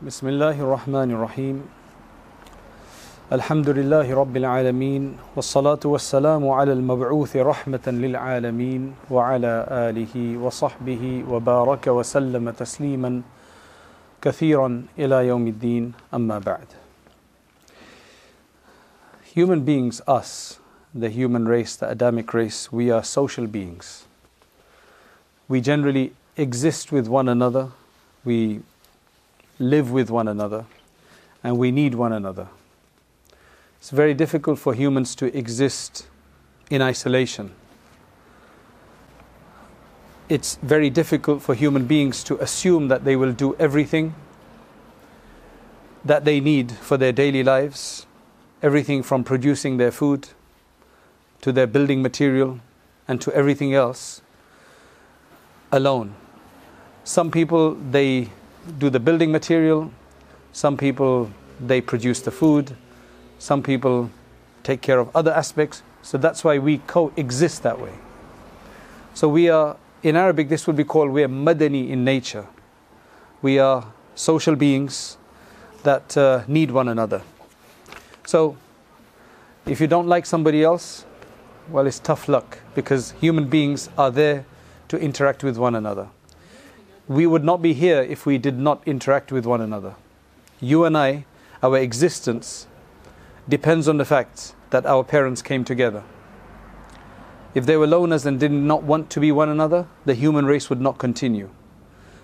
بسم الله الرحمن الرحيم الحمد لله رب العالمين والصلاة والسلام على المبعوث رحمة للعالمين وعلى آله وصحبه وبارك وسلم تسليما كثيرا إلى يوم الدين أما بعد. Human beings, us, the human race, the Adamic race, we are social beings. We generally exist with one another, we live with one another, and we need one another. It's very difficult for humans to exist in isolation. It's very difficult for human beings to assume that they will do everything that they need for their daily lives, everything from producing their food to their building material and to everything else, alone. Some people, they do the building material, some people, they produce the food, some people take care of other aspects, so that's why we coexist that way. So we are, in Arabic this would be called, we are madani in nature. We are social beings that need one another. So if you don't like somebody else, well, it's tough luck, because human beings are there to interact with one another. We would not be here if we did not interact with one another. You and I, our existence depends on the fact that our parents came together. If they were loners and did not want to be one another, the human race would not continue.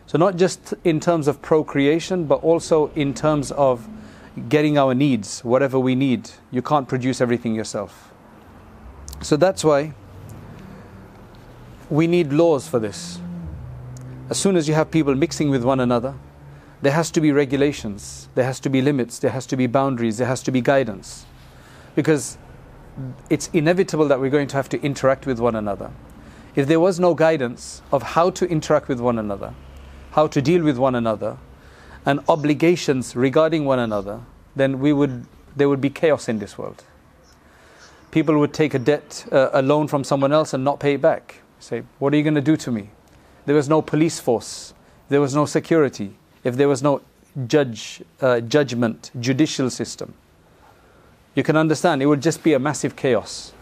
So not just in terms of procreation, but also in terms of getting our needs, whatever we need. You can't produce everything yourself. So that's why we need laws for this. As soon as you have people mixing with one another, there has to be regulations, there has to be limits, there has to be boundaries, there has to be guidance. Because it's inevitable that we're going to have to interact with one another. If there was no guidance of how to interact with one another, how to deal with one another, and obligations regarding one another, then there would be chaos in this world. People would take a loan from someone else and not pay it back. Say, what are you going to do to me? There was no police force, there was no security, if there was no judicial system. You can understand, it would just be a massive chaos.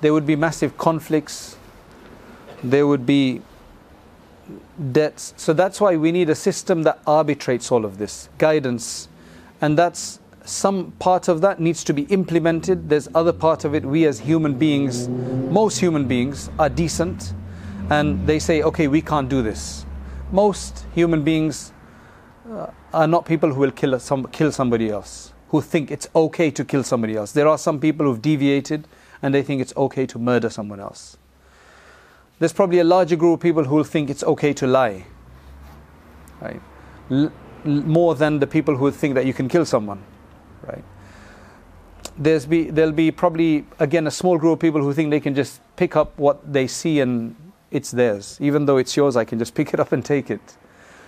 There would be massive conflicts, there would be debts. So that's why we need a system that arbitrates all of this, guidance. And that's, some part of that needs to be implemented, there's other part of it. We as human beings, most human beings are decent, and they say, okay, we can't do this. Most human beings are not people who will kill somebody else, who think it's okay to kill somebody else. There are some people who've deviated and they think it's okay to murder someone else. There's probably a larger group of people who will think it's okay to lie, right? More than the people who think that you can kill someone, right? There'll be probably, again, a small group of people who think they can just pick up what they see and it's theirs. Even though it's yours, I can just pick it up and take it.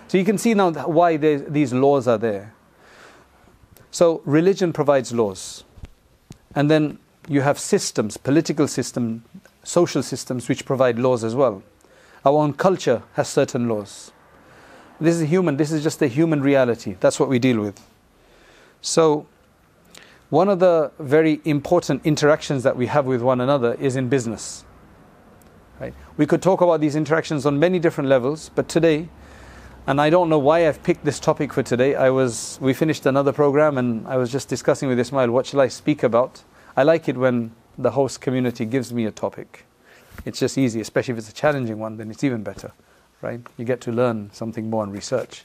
So you can see now why these laws are there. So religion provides laws. And then you have systems, political systems, social systems, which provide laws as well. Our own culture has certain laws. This is just the human reality. That's what we deal with. So one of the very important interactions that we have with one another is in business. Right. We could talk about these interactions on many different levels, but today, and I don't know why I've picked this topic for today, we finished another program and I was just discussing with Ismail, what shall I speak about? I like it when the host community gives me a topic. It's just easy, especially if it's a challenging one, then it's even better, right? You get to learn something more and research.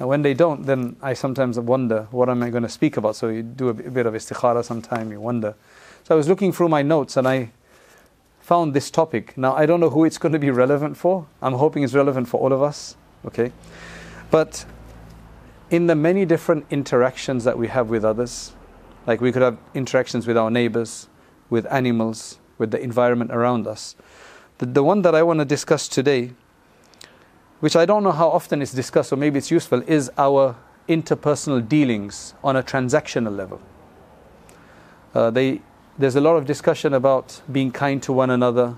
Now when they don't, then I sometimes wonder, what am I going to speak about? So you do a bit of istikhara sometime, you wonder. So I was looking through my notes and I found this topic. Now I don't know who it's going to be relevant for. I'm hoping it's relevant for all of us, okay? But in the many different interactions that we have with others, like we could have interactions with our neighbors, with animals, with the environment around us. The one that I want to discuss today, which I don't know how often it's discussed, or maybe it's useful, is our interpersonal dealings on a transactional level. There's a lot of discussion about being kind to one another,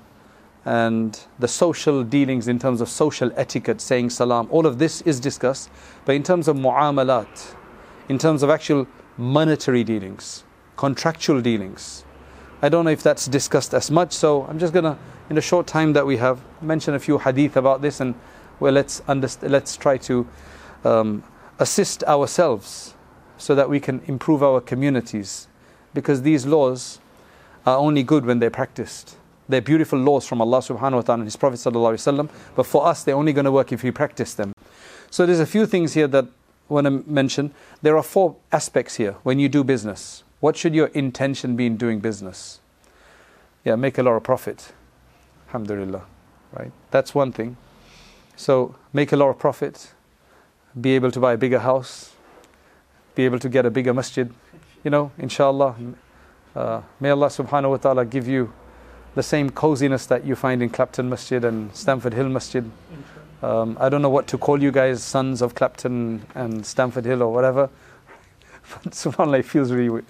and the social dealings in terms of social etiquette, saying salam, all of this is discussed. But in terms of mu'amalat, in terms of actual monetary dealings, contractual dealings, I don't know if that's discussed as much. So I'm just going to, in the short time that we have, mention a few hadith about this, and well, let's try to assist ourselves so that we can improve our communities, because these laws are only good when they're practiced. They're beautiful laws from Allah subhanahu wa ta'ala and His Prophet sallallahu alaihi wasallam, but for us they're only going to work if we practice them. So there's a few things here that I want to mention. There are four aspects here when you do business. What should your intention be in doing business? Yeah, make a lot of profit. Alhamdulillah, right? That's one thing. So make a lot of profit, be able to buy a bigger house, be able to get a bigger masjid. You know, inshallah, may Allah subhanahu wa ta'ala give you the same coziness that you find in Clapton Masjid and Stamford Hill Masjid. I don't know what to call you guys, sons of Clapton and Stamford Hill or whatever. But subhanAllah, it feels really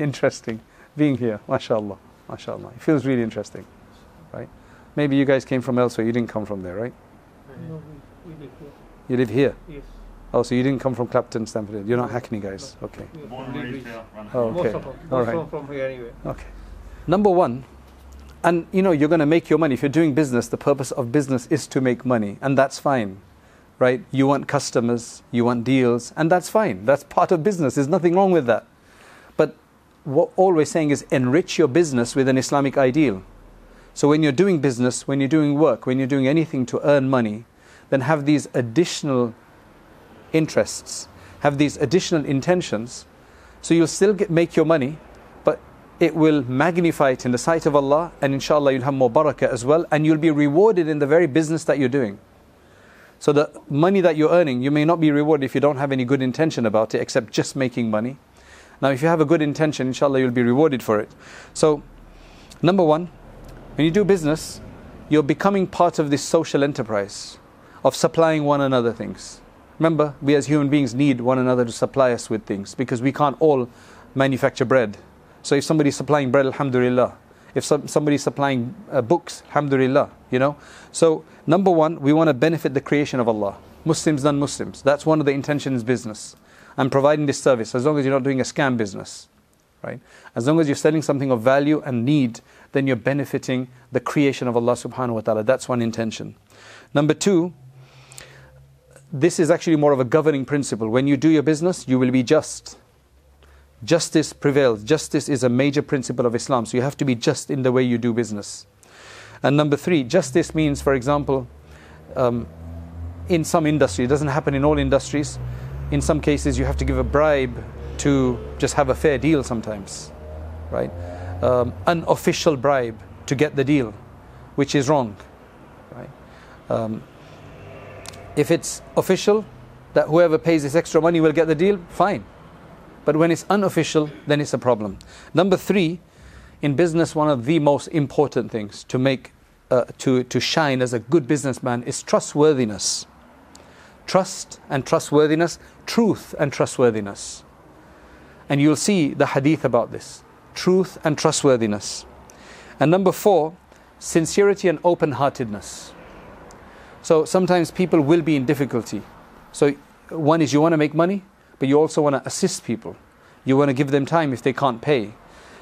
interesting being here. MashaAllah, MashaAllah. It feels really interesting, right? Maybe you guys came from elsewhere, you didn't come from there, right? No, we live here. You live here? Yes. Oh, so you didn't come from Clapton, Stamford Hill. You're not Hackney guys. Okay. Oh, okay. All right. From here anyway. Okay. Number one, and you know you're going to make your money. If you're doing business, the purpose of business is to make money, and that's fine, right? You want customers, you want deals, and that's fine. That's part of business. There's nothing wrong with that. But what all we're saying is enrich your business with an Islamic ideal. So when you're doing business, when you're doing work, when you're doing anything to earn money, then have these additional interests, have these additional intentions, so you'll still make your money, but it will magnify it in the sight of Allah, and inshallah you'll have more barakah as well, and you'll be rewarded in the very business that you're doing. So the money that you're earning, you may not be rewarded if you don't have any good intention about it except just making money. Now if you have a good intention, inshallah you'll be rewarded for it. So number one, when you do business, you're becoming part of this social enterprise of supplying one another things. Remember, we as human beings need one another to supply us with things, because we can't all manufacture bread. So if somebody's supplying bread, alhamdulillah. If somebody's supplying books, alhamdulillah, you know. So number one, we want to benefit the creation of Allah. Muslims, non-Muslims. That's one of the intentions in business. I'm providing this service, as long as you're not doing a scam business, right? As long as you're selling something of value and need, then you're benefiting the creation of Allah subhanahu wa ta'ala. That's one intention. Number two, this is actually more of a governing principle. When you do your business, you will be just. Justice prevails. Justice is a major principle of Islam. So you have to be just in the way you do business. And number three, justice means, for example, in some industry, it doesn't happen in all industries. In some cases, you have to give a bribe to just have a fair deal sometimes, right? Unofficial bribe to get the deal, which is wrong, right? If it's official, that whoever pays this extra money will get the deal, fine. But when it's unofficial, then it's a problem. Number three, in business, one of the most important things to make, to shine as a good businessman is trustworthiness. Trust and trustworthiness, truth and trustworthiness. And you'll see the hadith about this. Truth and trustworthiness. And number four, sincerity and open-heartedness. So sometimes people will be in difficulty. So one is you want to make money, but you also want to assist people. You want to give them time if they can't pay.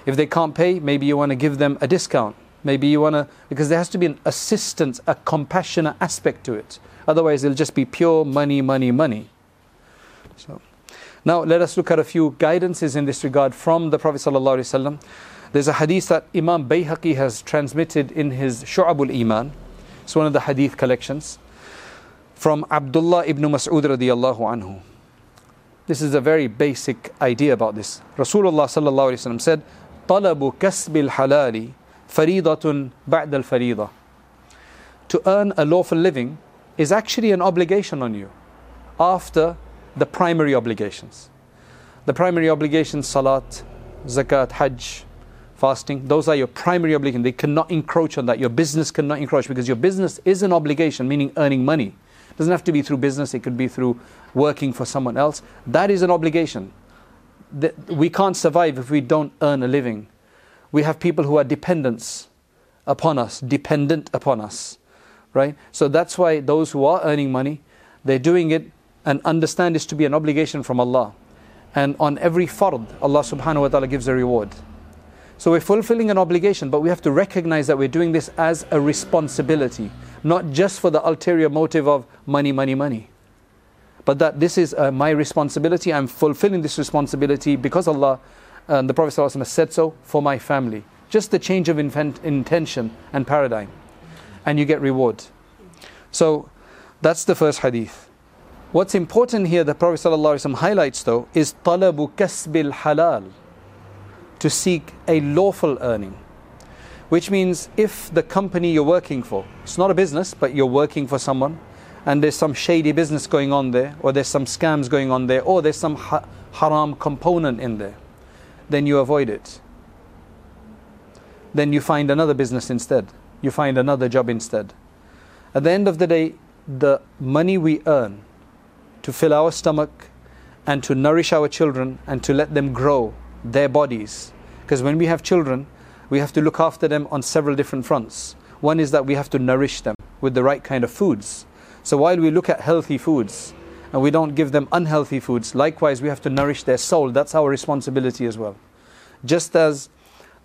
If they can't pay, maybe you want to give them a discount. Maybe you want to, because there has to be an assistance, a compassionate aspect to it. Otherwise it'll just be pure money, money, money. So now let us look at a few guidances in this regard from the Prophet ﷺ. There's a hadith that Imam Bayhaqi has transmitted in his Shu'abul Iman. It's one of the hadith collections from Abdullah ibn Mas'ud radiyallahu anhu. This is a very basic idea about this. Rasulullah sallallahu alayhi wa sallam said, "Talabu kasbil halali faridatun ba'da al farida." To earn a lawful living is actually an obligation on you after the primary obligations. The primary obligations, salat, zakat, hajj, fasting, those are your primary obligations. They cannot encroach on that. Your business cannot encroach, because your business is an obligation, meaning earning money. It doesn't have to be through business. It could be through working for someone else. That is an obligation. We can't survive if we don't earn a living. We have people who are dependents. upon us, dependent upon us, right? So that's why those who are earning money, they're doing it and understand this to be an obligation from Allah. And on every fard, Allah subhanahu wa ta'ala gives a reward. So we're fulfilling an obligation, but we have to recognize that we're doing this as a responsibility, not just for the ulterior motive of money, money, money, but that this is my responsibility. I'm fulfilling this responsibility because Allah and the Prophet ﷺ said so for my family. Just the change of intention and paradigm, and you get reward. So that's the first hadith. What's important here, the Prophet ﷺ highlights though, is talabu kasbil halal, to seek a lawful earning, which means if the company you're working for, it's not a business, but you're working for someone and there's some shady business going on there, or there's some scams going on there, or there's some haram component in there, then you avoid it. Then you find another business instead. You find another job instead. At the end of the day, the money we earn to fill our stomach and to nourish our children and to let them grow their bodies, because when we have children we have to look after them on several different fronts. One is that we have to nourish them with the right kind of foods. So while we look at healthy foods and we don't give them unhealthy foods, likewise we have to nourish their soul. That's our responsibility as well. Just as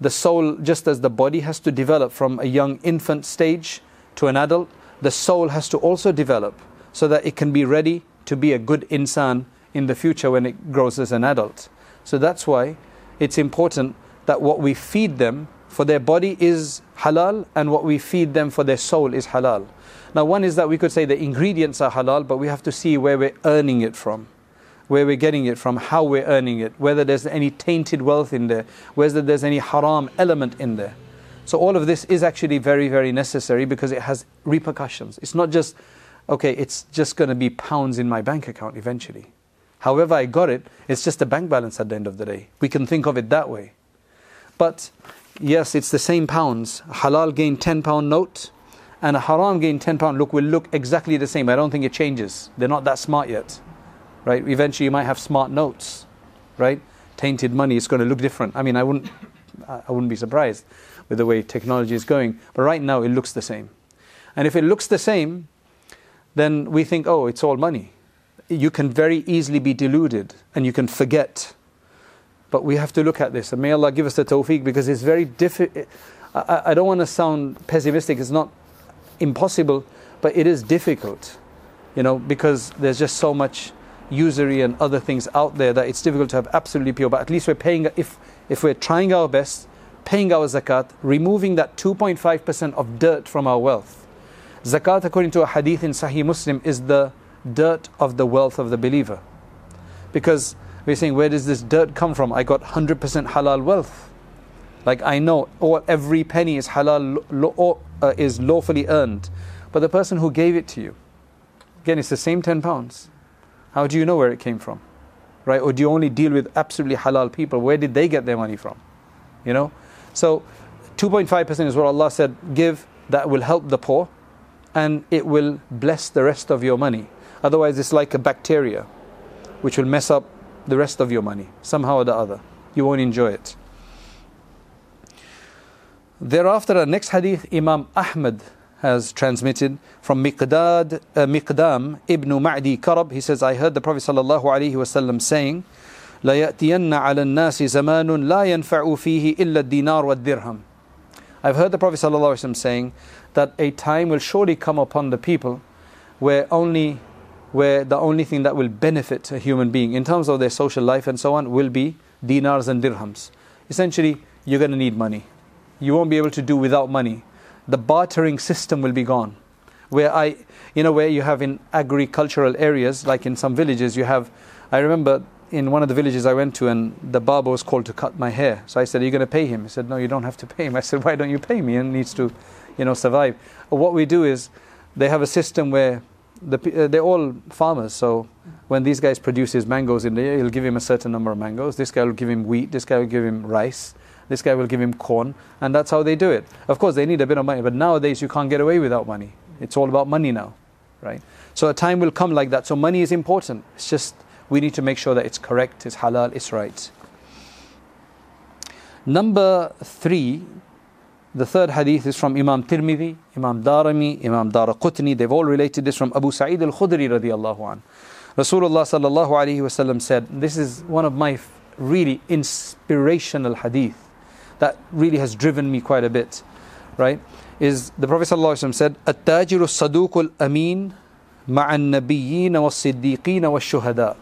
the soul, just as the body has to develop from a young infant stage to an adult, the soul has to also develop so that it can be ready to be a good insan in the future when it grows as an adult. So that's why it's important that what we feed them for their body is halal, and what we feed them for their soul is halal. Now one is that we could say the ingredients are halal, but we have to see where we're earning it from, where we're getting it from, how we're earning it, whether there's any tainted wealth in there, whether there's any haram element in there. So all of this is actually very, very necessary because it has repercussions. It's not just, okay, it's just going to be pounds in my bank account eventually. However I got it, it's just a bank balance at the end of the day. We can think of it that way. But yes, it's the same pounds. Halal gained £10 note and a haram gained £10 look will look exactly the same. I don't think it changes. They're not that smart yet, right? Eventually you might have smart notes, right? Tainted money, it's going to look different. I mean, I wouldn't be surprised with the way technology is going. But right now it looks the same. And if it looks the same, then we think, oh, it's all money. You can very easily be deluded and you can forget. But we have to look at this, and may Allah give us the tawfiq, because it's very difficult. I don't want to sound pessimistic, it's not impossible, but it is difficult, you know, because there's just so much usury and other things out there that it's difficult to have absolutely pure. But at least we're paying, if we're trying our best, paying our zakat, removing that 2.5% of dirt from our wealth. Zakat, according to a hadith in Sahih Muslim, is the dirt of the wealth of the believer, because we're saying, where does this dirt come from? I got 100% halal wealth, like I know every penny is halal, is lawfully earned. But the person who gave it to you, again, it's the same £10. How do you know where it came from, right? Or do you only deal with absolutely halal people? Where did they get their money from, you know? So 2.5% is what Allah said, give. That will help the poor and it will bless the rest of your money. Otherwise it's like a bacteria which will mess up the rest of your money somehow or the other. You won't enjoy it. Thereafter, our next hadith Imam Ahmad has transmitted from Miqdam ibn Ma'di Karab. He says, I heard the Prophet ﷺ saying, "La ya'tiyanna 'ala an-nasi zamanun la yanfa'u fihi illa ad-dinar wa ad-dirham." I've heard the Prophet ﷺ saying that a time will surely come upon the people where the only thing that will benefit a human being in terms of their social life and so on will be dinars and dirhams. Essentially, you're going to need money. You won't be able to do without money. The bartering system will be gone. Where you have in agricultural areas, like in some villages, you have, I remember in one of the villages I went to, and the barber was called to cut my hair. So I said, are you going to pay him? He said, no, you don't have to pay him. I said, why don't you pay me? He needs to, survive. What we do is, they have a system where they're all farmers, so when these guys produce his mangoes in the year, he'll give him a certain number of mangoes, this guy will give him wheat, this guy will give him rice, this guy will give him corn, and that's how they do it. Of course they need a bit of money, but nowadays you can't get away without money. It's all about money now, right? So a time will come like that. So money is important, it's just we need to make sure that it's correct, it's halal, it's right. Number 3, The third hadith is from Imam Tirmidhi, Imam Darimi, Imam Daraqutni. They've all related this from Abu Sa'id al Khudri radiyallahu anhu. Rasulullah sallallahu alayhi wa sallam said, this is one of my really inspirational hadith that really has driven me quite a bit, right? Is the Prophet sallallahu alayhi wa sallam said, At-tajiru as-saduqul amin ma'an nabiyyin was-siddiqin wash-shuhada.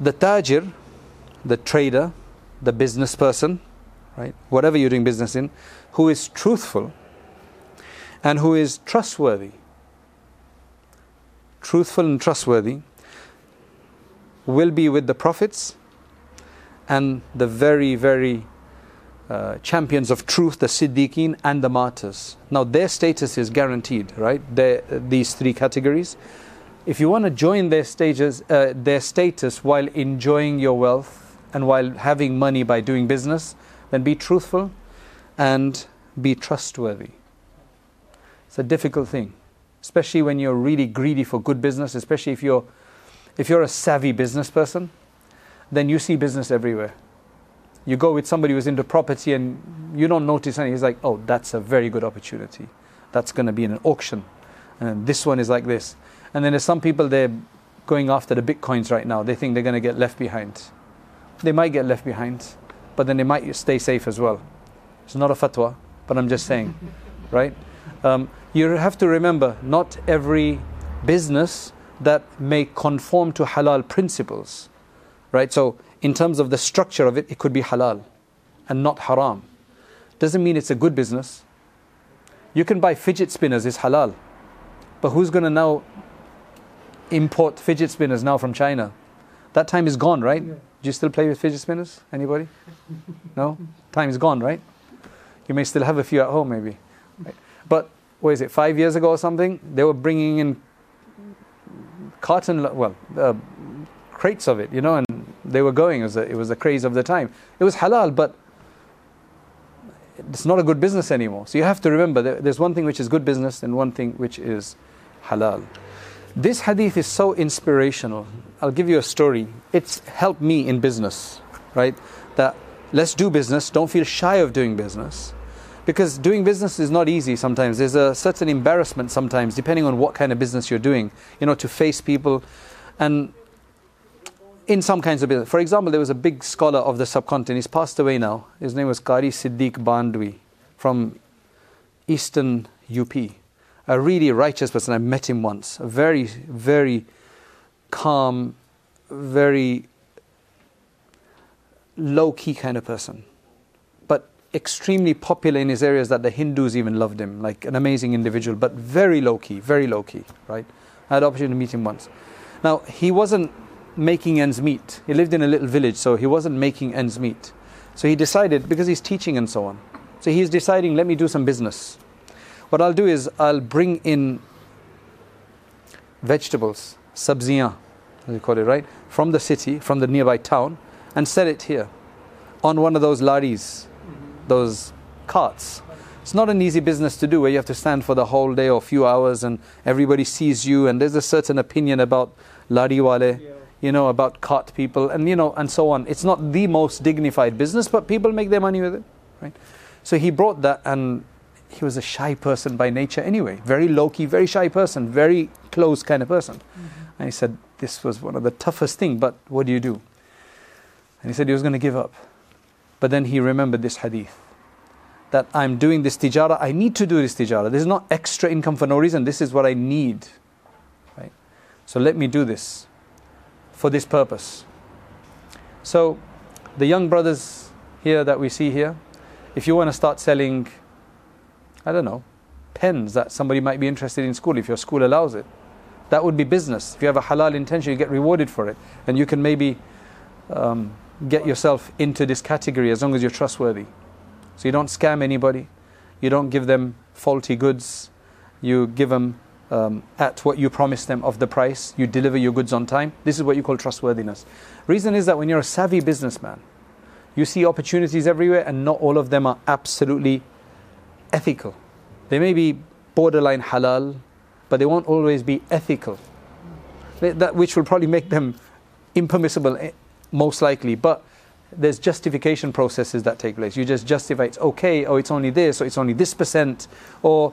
The tajir, the trader, the business person, right? Whatever you're doing business in, who is truthful and who is trustworthy. Truthful and trustworthy will be with the prophets and the very, very champions of truth, the Siddiqeen and the martyrs. Now their status is guaranteed, right? These three categories. If you want to join their status while enjoying your wealth and while having money by doing business, then be truthful and be trustworthy. It's a difficult thing, especially when you're really greedy for good business, especially if you're a savvy business person, then you see business everywhere. You go with somebody who's into property and you don't notice anything. He's like, oh, that's a very good opportunity. That's going to be in an auction. And this one is like this. And then there's some people, they're going after the bitcoins right now. They think they're going to get left behind. They might get left behind, but then they might stay safe as well. It's not a fatwa, but I'm just saying, right? You have to remember, not every business that may conform to halal principles, right? So in terms of the structure of it, it could be halal and not haram. Doesn't mean it's a good business. You can buy fidget spinners, it's halal. But who's going to now import fidget spinners now from China? That time is gone, right? Yeah. Do you still play with fidget spinners? Anybody? No? Time is gone, right? You may still have a few at home, maybe. Right? But, what is it, 5 years ago or something? They were bringing in crates of it, you know, and they were going. It was the craze of the time. It was halal, but it's not a good business anymore. So you have to remember that there's one thing which is good business and one thing which is halal. This hadith is so inspirational. I'll give you a story. It's helped me in business, right? That let's do business. Don't feel shy of doing business, because doing business is not easy sometimes. There's a certain embarrassment sometimes, depending on what kind of business you're doing, you know, to face people. And in some kinds of business. For example, there was a big scholar of the subcontinent. He's passed away now. His name was Qari Siddiq Bandwi from Eastern UP. A really righteous person. I met him once. A very, very calm, very low-key kind of person. But extremely popular in his areas that the Hindus even loved him. Like an amazing individual, but very low-key, right? I had the opportunity to meet him once. Now, he wasn't making ends meet. He lived in a little village, so he wasn't making ends meet. So he decided, because he's teaching and so on, so he's deciding, let me do some business. What I'll do is I'll bring in vegetables, sabziyan, as you call it, right, from the city, from the nearby town, and sell it here on one of those laris, those carts. It's not an easy business to do, where you have to stand for the whole day or few hours and everybody sees you, and there's a certain opinion about lari wale, you know, about cart people, and you know, and so on. It's not the most dignified business, but people make their money with it, right? So he brought that, and he was a shy person by nature anyway. Very low-key, very shy person, very close kind of person. Mm-hmm. And he said, this was one of the toughest things, but what do you do? And he said he was going to give up. But then he remembered this hadith, that I'm doing this tijara, I need to do this tijara. This is not extra income for no reason, this is what I need, right? So let me do this for this purpose. So the young brothers here that we see here, if you want to start selling, I don't know, pens that somebody might be interested in school, if your school allows it, that would be business. If you have a halal intention, you get rewarded for it, and you can maybe get yourself into this category, as long as you're trustworthy. So you don't scam anybody, you don't give them faulty goods, you give them at what you promised them of the price, you deliver your goods on time. This is what you call trustworthiness. Reason is that when you're a savvy businessman, you see opportunities everywhere, and not all of them are absolutely ethical. They may be borderline halal, but they won't always be ethical. That which will probably make them impermissible most likely, but there's justification processes that take place. You just justify, it's okay, or it's only this, or it's only this percent, or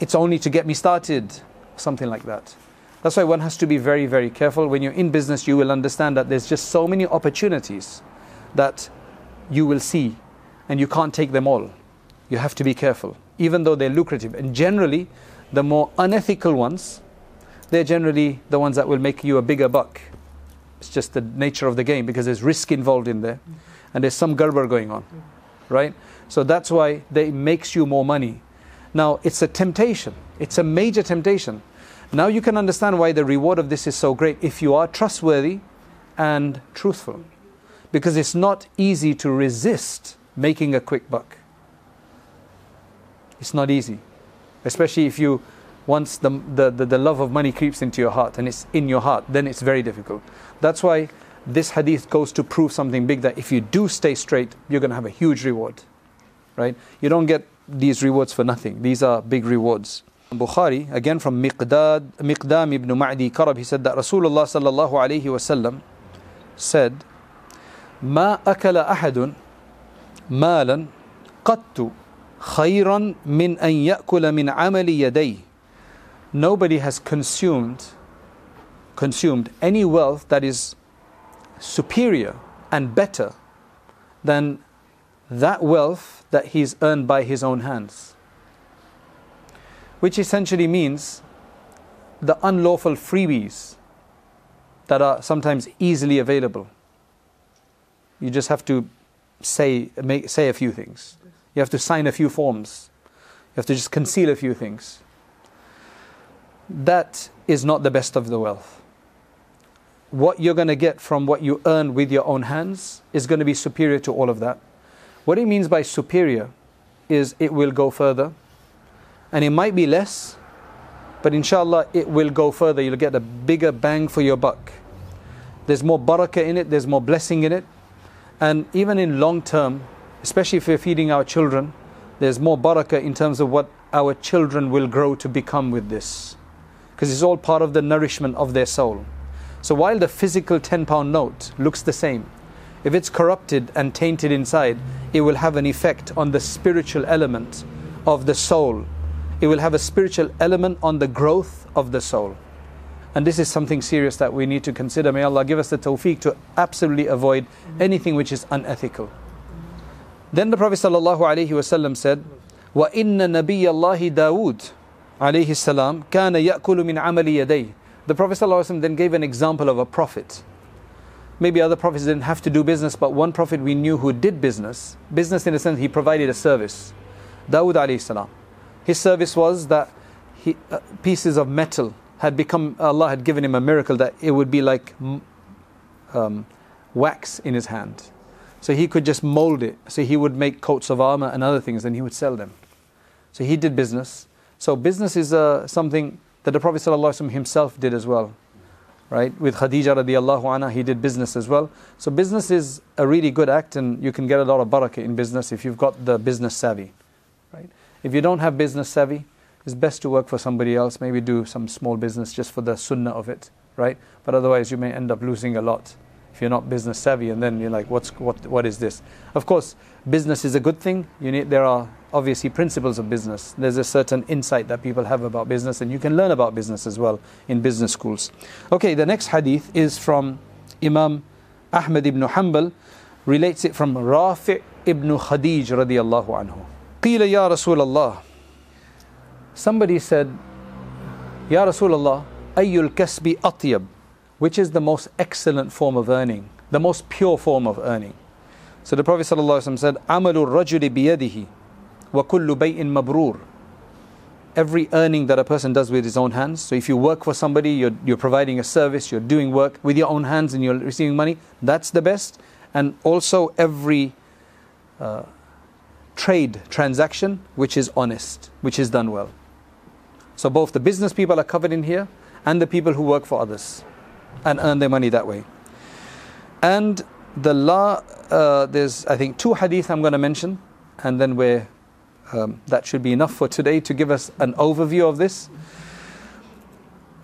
it's only to get me started, something like that. That's why one has to be very, very careful. When you're in business, you will understand that there's just so many opportunities that you will see, and you can't take them all. You have to be careful, even though they're lucrative. And generally, the more unethical ones, they're generally the ones that will make you a bigger buck. It's just the nature of the game, because there's risk involved in there, and there's some garbar going on, right? So that's why they makes you more money. Now, it's a temptation. It's a major temptation. Now you can understand why the reward of this is so great if you are trustworthy and truthful, because it's not easy to resist making a quick buck. It's not easy, especially if you once the love of money creeps into your heart and it's in your heart, then it's very difficult. That's why this hadith goes to prove something big, that if you do stay straight, you're going to have a huge reward, right? You don't get these rewards for nothing. These are big rewards. Bukhari, again from Miqdam ibn Ma'di Karab, he said that Rasulullah sallallahu alayhi wa sallam said, "Ma akala ahadun malan qattu khayran min an ya'kula min amali yadayhi." Nobody has consumed any wealth that is superior and better than that wealth that he's earned by his own hands. Which essentially means the unlawful freebies that are sometimes easily available. You just have to say a few things. You have to sign a few forms. You have to just conceal a few things. That is not the best of the wealth. What you're going to get from what you earn with your own hands is going to be superior to all of that. What he means by superior is it will go further. And it might be less, but inshallah it will go further. You'll get a bigger bang for your buck. There's more barakah in it, there's more blessing in it. And even in long term, especially if we're feeding our children, there's more barakah in terms of what our children will grow to become with this. Because it's all part of the nourishment of their soul. So while the physical 10-pound note looks the same, if it's corrupted and tainted inside, it will have an effect on the spiritual element of the soul. It will have a spiritual element on the growth of the soul. And this is something serious that we need to consider. May Allah give us the tawfiq to absolutely avoid anything which is unethical. Then the Prophet ﷺ said, وَإِنَّ نَبِيَّ اللَّهِ دَاوُودَ عَلَيْهِ السَّلَامُ كَانَ يَأْكُلُ مِنْ عَمَلِ يَدَيْهِ. The Prophet ﷺ then gave an example of a prophet. Maybe other prophets didn't have to do business, but one prophet we knew who did business. Business in a sense, he provided a service. Dawood alayhi salam. His service was that pieces of metal had become, Allah had given him a miracle that it would be like wax in his hand. So he could just mold it. So he would make coats of armor and other things and he would sell them. So he did business. So business is something that the Prophet ﷺ himself did as well. Right? With Khadija radiallahu anha, he did business as well. So business is a really good act, and you can get a lot of barakah in business if you've got the business savvy. Right? If you don't have business savvy, it's best to work for somebody else. Maybe do some small business just for the sunnah of it, right? But otherwise you may end up losing a lot if you're not business savvy, and then you're like, what is this? Of course, business is a good thing. There are obviously principles of business. There's a certain insight that people have about business, and you can learn about business as well in business schools. Okay, the next hadith is from Imam Ahmad ibn Hanbal, relates it from Rafi' ibn Khadij radiallahu anhu. Qila ya Rasulullah. Somebody said, Ya Rasulullah, ayyul kasbi atyab, which is the most excellent form of earning, the most pure form of earning. So the Prophet ﷺ said, Amalu rajuli biyadihi wa kullu bay'in mabrur. Every earning that a person does with his own hands. So if you work for somebody, you're providing a service, you're doing work with your own hands and you're receiving money, that's the best. And also every trade transaction which is honest, which is done well. So both the business people are covered in here and the people who work for others and earn their money that way. And there's I think two hadith I'm going to mention, and then that should be enough for today to give us an overview of this.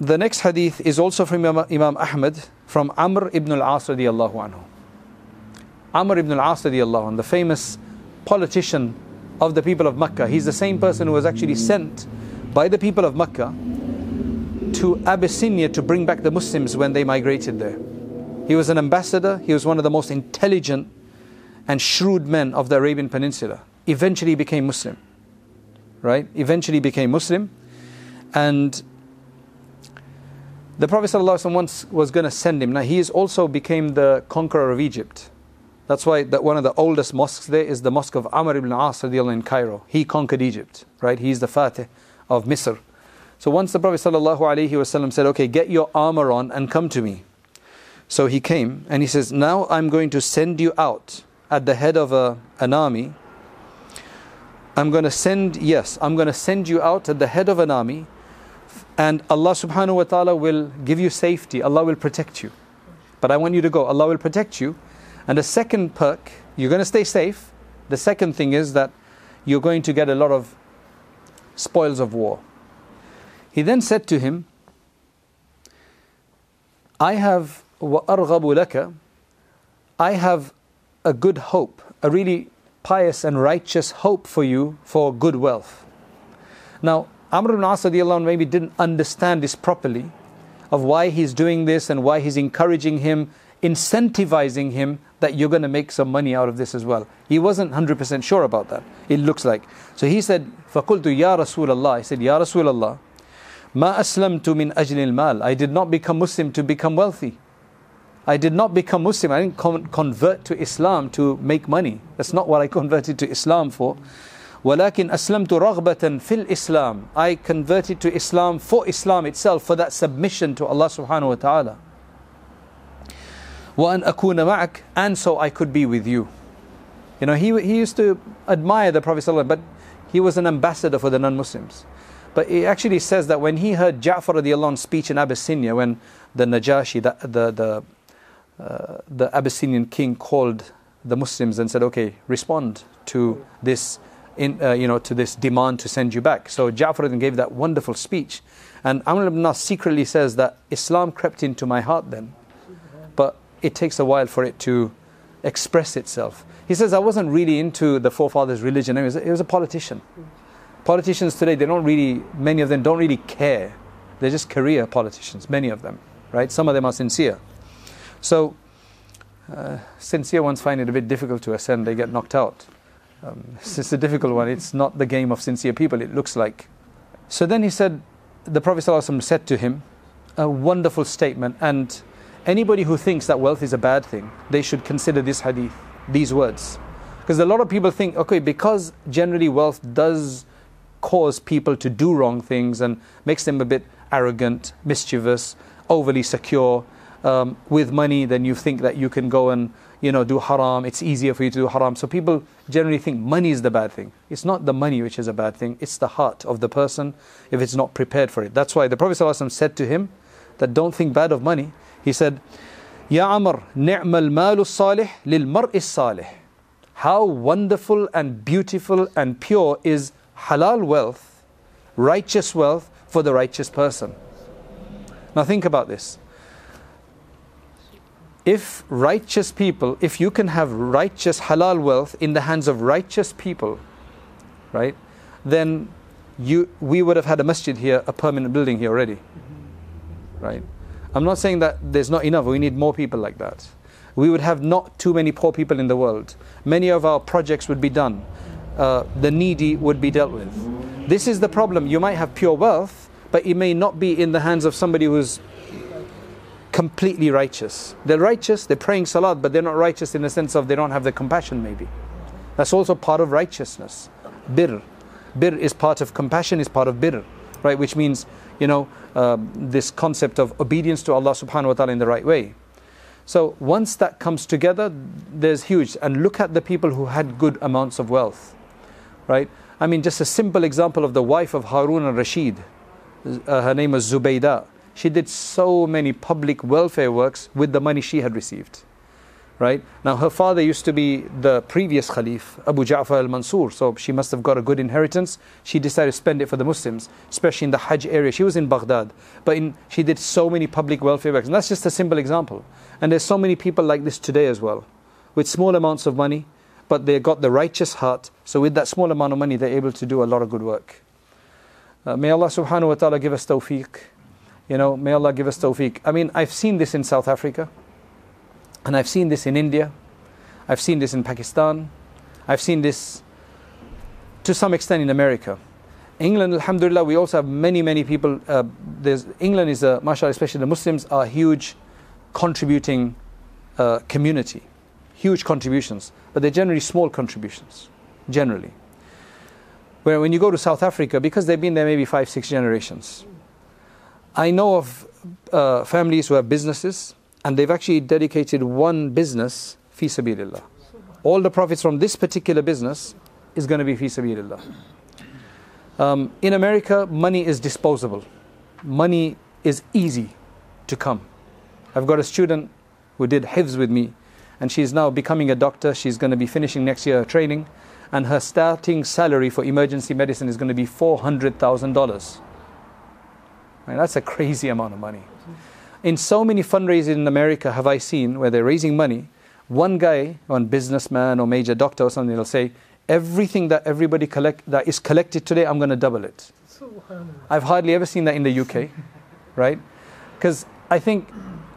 The next hadith is also from Imam Ahmad, from Amr ibn al-'As radiyallahu anhu. Amr ibn al-'As, the famous politician of the people of Mecca. He's the same person who was actually sent by the people of Mecca to Abyssinia to bring back the Muslims when they migrated there. He was an ambassador. He was one of the most intelligent and shrewd men of the Arabian Peninsula. Eventually became Muslim, right? Eventually became Muslim. And the Prophet ﷺ once was going to send him. Now he is also became the conqueror of Egypt. That's why that one of the oldest mosques there is the mosque of Amr ibn al-'As in Cairo. He conquered Egypt, right? He's the Fatih of Misr. So once the Prophet ﷺ said, okay, get your armor on and come to me. So he came and he says, now I'm going to send you out at the head of an army. I'm going to send you out at the head of an army, and Allah subhanahu wa ta'ala will give you safety. Allah will protect you. But I want you to go. Allah will protect you. And the second perk, you're going to stay safe. The second thing is that you're going to get a lot of spoils of war. He then said to him, I have a good hope, a really pious and righteous hope for you for good wealth. Now, Amr ibn al-'As maybe didn't understand this properly, of why he's doing this and why he's encouraging him, incentivizing him that you're going to make some money out of this as well. He wasn't 100% sure about that, it looks like. So he said, فَقُلْتُ يَا رَسُولَ اللَّهِ He said, Ya Rasulullah, مَا أَسْلَمْتُ مِنْ أَجْلِ الْمَالِ I did not become Muslim to become wealthy. I did not become Muslim. I didn't convert to Islam to make money. That's not what I converted to Islam for. وَلَكِنْ أَسْلَمْتُ رَغْبَةً فِي الْإِسْلَامِ I converted to Islam for Islam itself, for that submission to Allah subhanahu wa ta'ala. وَأَنْ أَكُونَ مَعَكَ And so I could be with you. You know, he used to admire the Prophet ﷺ, but he was an ambassador for the non-Muslims. But it actually says that when he heard Ja'far radiallahu anhu's speech in Abyssinia, when the Najashi, the Abyssinian king called the Muslims and said, okay, respond to this to this demand to send you back. So Ja'far then gave that wonderful speech, and Amr ibn al-'As secretly says that Islam crept into my heart then, but it takes a while for it to express itself. He says, I wasn't really into the forefathers' religion. It was a politician. Politicians today, many of them don't really care. They're just career politicians, many of them, right? Some of them are sincere. So, sincere ones find it a bit difficult to ascend. They get knocked out. It's a difficult one. It's not the game of sincere people, it looks like. So then he said, the Prophet ﷺ said to him, a wonderful statement. And anybody who thinks that wealth is a bad thing, they should consider this hadith, these words. Because a lot of people think, okay, because generally wealth does cause people to do wrong things and makes them a bit arrogant, mischievous, overly secure, with money, then you think that you can go and do haram. It's easier for you to do haram. So people generally think money is the bad thing. It's not the money which is a bad thing. It's the heart of the person if it's not prepared for it. That's why the Prophet ﷺ said to him that don't think bad of money. He said, Ya Amr, ni'mal malu salih lil mar'i salih. How wonderful and beautiful and pure is halal wealth, righteous wealth for the righteous person. Now think about this. If righteous people, if you can have righteous halal wealth in the hands of righteous people, right, then we would have had a masjid here, a permanent building here already, right? I'm not saying that there's not enough. We need more people like that. We would have not too many poor people in the world. Many of our projects would be done. The needy would be dealt with. This is the problem. You might have pure wealth, but it may not be in the hands of somebody who's completely righteous. They're righteous, they're praying salat, but they're not righteous in the sense of they don't have the compassion maybe. That's also part of righteousness. Birr. Birr is part of compassion, is part of birr, right? Which means, this concept of obedience to Allah subhanahu wa ta'ala in the right way. So once that comes together, there's huge. And look at the people who had good amounts of wealth, right? I mean, just a simple example of the wife of Harun al Rashid. Her name was Zubaydah. She did so many public welfare works with the money she had received, right? Now her father used to be the previous Khalif, Abu Ja'far al-Mansur, so she must have got a good inheritance. She decided to spend it for the Muslims, especially in the Hajj area. She was in Baghdad, but she did so many public welfare works. And that's just a simple example. And there's so many people like this today as well, with small amounts of money, but they got the righteous heart. So with that small amount of money, they're able to do a lot of good work. May Allah subhanahu wa ta'ala give us tawfiq. You know, may Allah give us tawfiq. I mean, I've seen this in South Africa, and I've seen this in India, I've seen this in Pakistan, I've seen this to some extent in America. England, alhamdulillah, we also have many people. England is a, mashallah, especially the Muslims are a huge contributing community, huge contributions, but they're generally small contributions, generally. Where when you go to South Africa, because they've been there maybe 5-6 generations, I know of families who have businesses, and they've actually dedicated one business, fi sabilillah. All the profits from this particular business is going to be fi sabilillah. In America, money is disposable. Money is easy to come. I've got a student who did hifz with me, and she's now becoming a doctor. She's going to be finishing next year her training, and her starting salary for emergency medicine is going to be $400,000. That's a crazy amount of money. In so many fundraisers in America have I seen where they're raising money, one guy, one businessman or major doctor or something, they'll say, everything that everybody that is collected today, I'm going to double it. I've hardly ever seen that in the UK, right? Because I think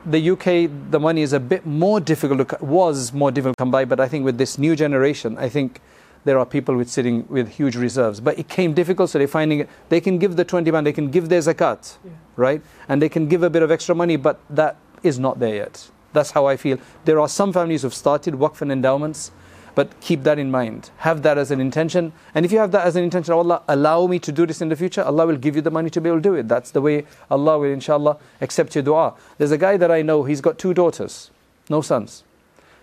the UK, the money is a bit more difficult, was more difficult to come by, but I think with this new generation, I think there are people with sitting with huge reserves. But it came difficult, so they're finding it. They can give the 20 pound, they can give their zakat, right? And they can give a bit of extra money, but that is not there yet. That's how I feel. There are some families who've started waqf and endowments, but keep that in mind. Have that as an intention. And if you have that as an intention, Allah, allow me to do this in the future, Allah will give you the money to be able to do it. That's the way Allah will, inshallah, accept your dua. There's a guy that I know, he's got 2 daughters, no sons.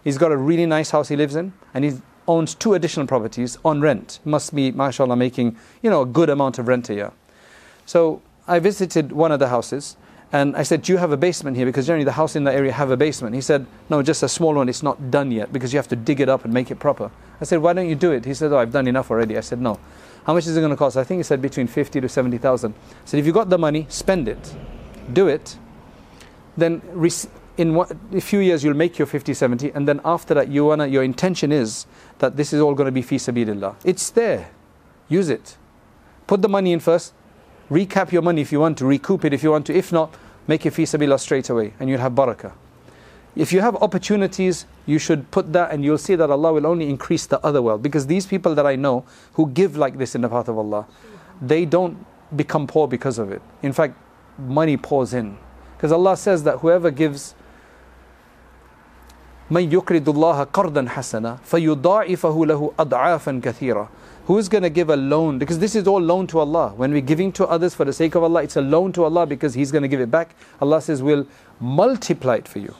He's got a really nice house he lives in, and he owns 2 additional properties on rent. Must be, mashallah, making, you know, a good amount of rent a year. So I visited one of the houses, and I said, do you have a basement here? Because generally the house in that area have a basement. He said, no, just a small one. It's not done yet because you have to dig it up and make it proper. I said, why don't you do it? He said, oh, I've done enough already. I said, no. How much is it going to cost? I think he said between 50 to 70,000. I said, if you got the money, spend it. Do it. Then in a few years, you'll make your 50, 70. And then after that, you wanna, your intention is that this is all going to be fi sabilillah. It's there. Use it. Put the money in first. Recap your money if you want to, recoup it if you want to. If not, make it fi sabilillah straight away and you'll have barakah. If you have opportunities, you should put that, and you'll see that Allah will only increase the other wealth. Because these people that I know who give like this in the path of Allah, they don't become poor because of it. In fact, money pours in. Because Allah says that whoever gives, مَنْ يُقْرِضُ اللَّهَ قَرْضًا حَسَنًا فَيُضَاعِفَهُ لَهُ أَضْعَافًا كَثِيرًا. Who is going to give a loan? Because this is all loan to Allah. When we're giving to others for the sake of Allah, it's a loan to Allah because He's going to give it back. Allah says, we'll multiply it for you.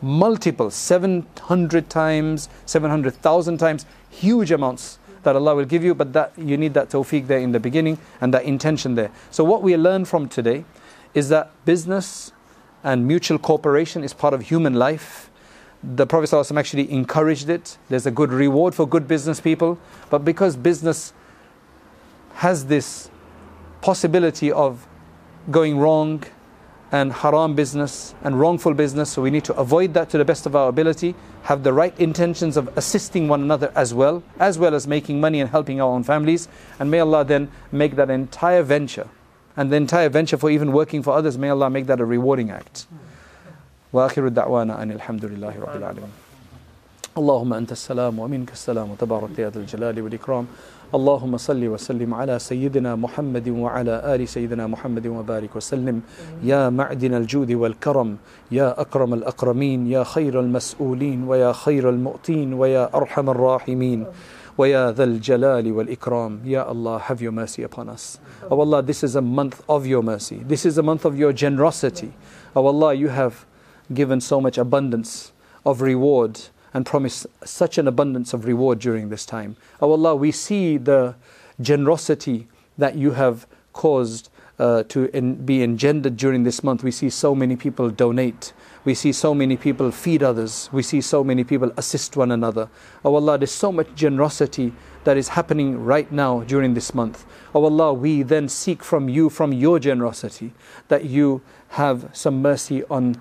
Multiple, 700 times, 700,000 times, huge amounts that Allah will give you. But that you need that tawfiq there in the beginning and that intention there. So what we learn from today is that business and mutual cooperation is part of human life. The Prophet ﷺ actually encouraged it. There's a good reward for good business people. But because business has this possibility of going wrong, and haram business and wrongful business, so we need to avoid that to the best of our ability, have the right intentions of assisting one another as well as making money and helping our own families. And may Allah then make that entire venture, and the entire venture for even working for others, may Allah make that a rewarding act. وآخر دعوانا أن الحمد لله رب العالمين اللهم أنت السلام ومنك السلام تبارك يا ذا الجلال والإكرام اللهم صل وسلم على سيدنا محمد وعلى آل سيدنا محمد وبارك وسلم يا معدن الجود والكرم يا أكرم الأكرمين يا خير المسؤولين ويا خير المؤتين ويا أرحم الراحمين وَيَا ذَا الْجَلَالِ وَالْإِكْرَامِ. Ya Allah, have your mercy upon us. Oh Allah, this is a month of your mercy. This is a month of your generosity. Oh Allah, you have given so much abundance of reward and promised such an abundance of reward during this time. Oh Allah, we see the generosity that you have caused be engendered during this month. We see so many people donate. We see so many people feed others. We see so many people assist one another. Oh Allah, there's so much generosity that is happening right now during this month. Oh Allah, we then seek from you, from your generosity, that you have some mercy on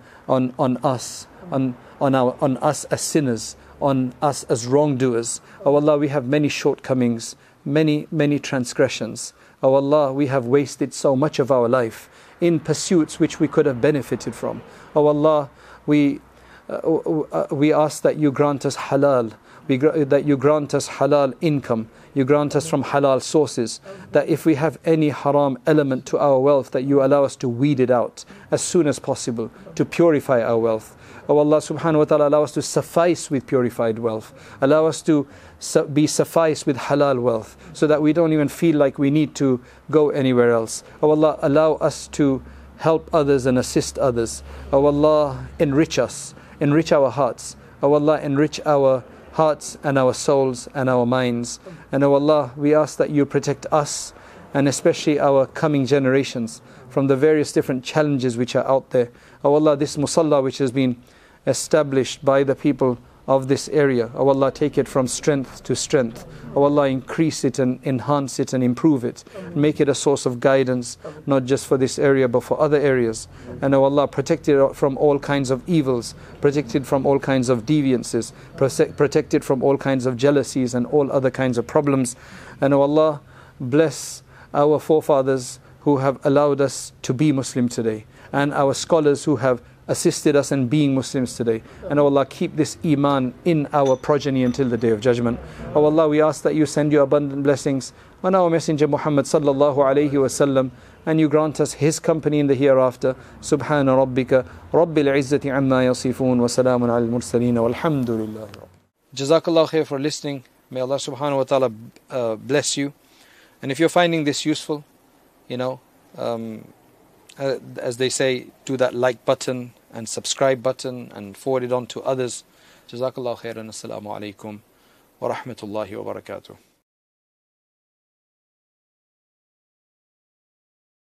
us, on us as sinners, on us as wrongdoers. Oh Allah, we have many shortcomings, many transgressions. Oh Allah, we have wasted so much of our life in pursuits which we could have benefited from. Oh Allah, we ask that you grant us halal, that you grant us halal income, you grant us from halal sources, that if we have any haram element to our wealth, that you allow us to weed it out as soon as possible, to purify our wealth. Oh Allah subhanahu wa ta'ala, allow us to suffice with purified wealth. Allow us to be suffice with halal wealth, so that we don't even feel like we need to go anywhere else. Oh Allah, allow us to help others and assist others. Oh Allah, enrich us, enrich our hearts. Oh Allah, enrich our hearts and our souls and our minds. And O Allah, we ask that you protect us and especially our coming generations from the various different challenges which are out there. O Allah, this musalla which has been established by the people of this area, O Allah, take it from strength to strength. O Allah, increase it and enhance it and improve it. Make it a source of guidance, not just for this area but for other areas. And O Allah, protect it from all kinds of evils, protect it from all kinds of deviances, protect it from all kinds of jealousies and all other kinds of problems. And O Allah, bless our forefathers who have allowed us to be Muslim today, and our scholars who have assisted us in being Muslims today. And O Allah, keep this Iman in our progeny until the Day of Judgment. O Allah, we ask that you send your abundant blessings on our Messenger Muhammad sallallahu alayhi wasallam, and you grant us his company in the hereafter. Subhana rabbika rabbil izzati amma yasifoon wa salamun ala al-mursaleen walhamdulillah. Jazakallah khair for listening. May Allah subhanahu wa ta'ala bless you. And if you're finding this useful, you know, as they say, do that like button and subscribe button and forward it on to others. Jazakallah khairan. Assalamu alaikum wa rahmatullahi wa barakatuh.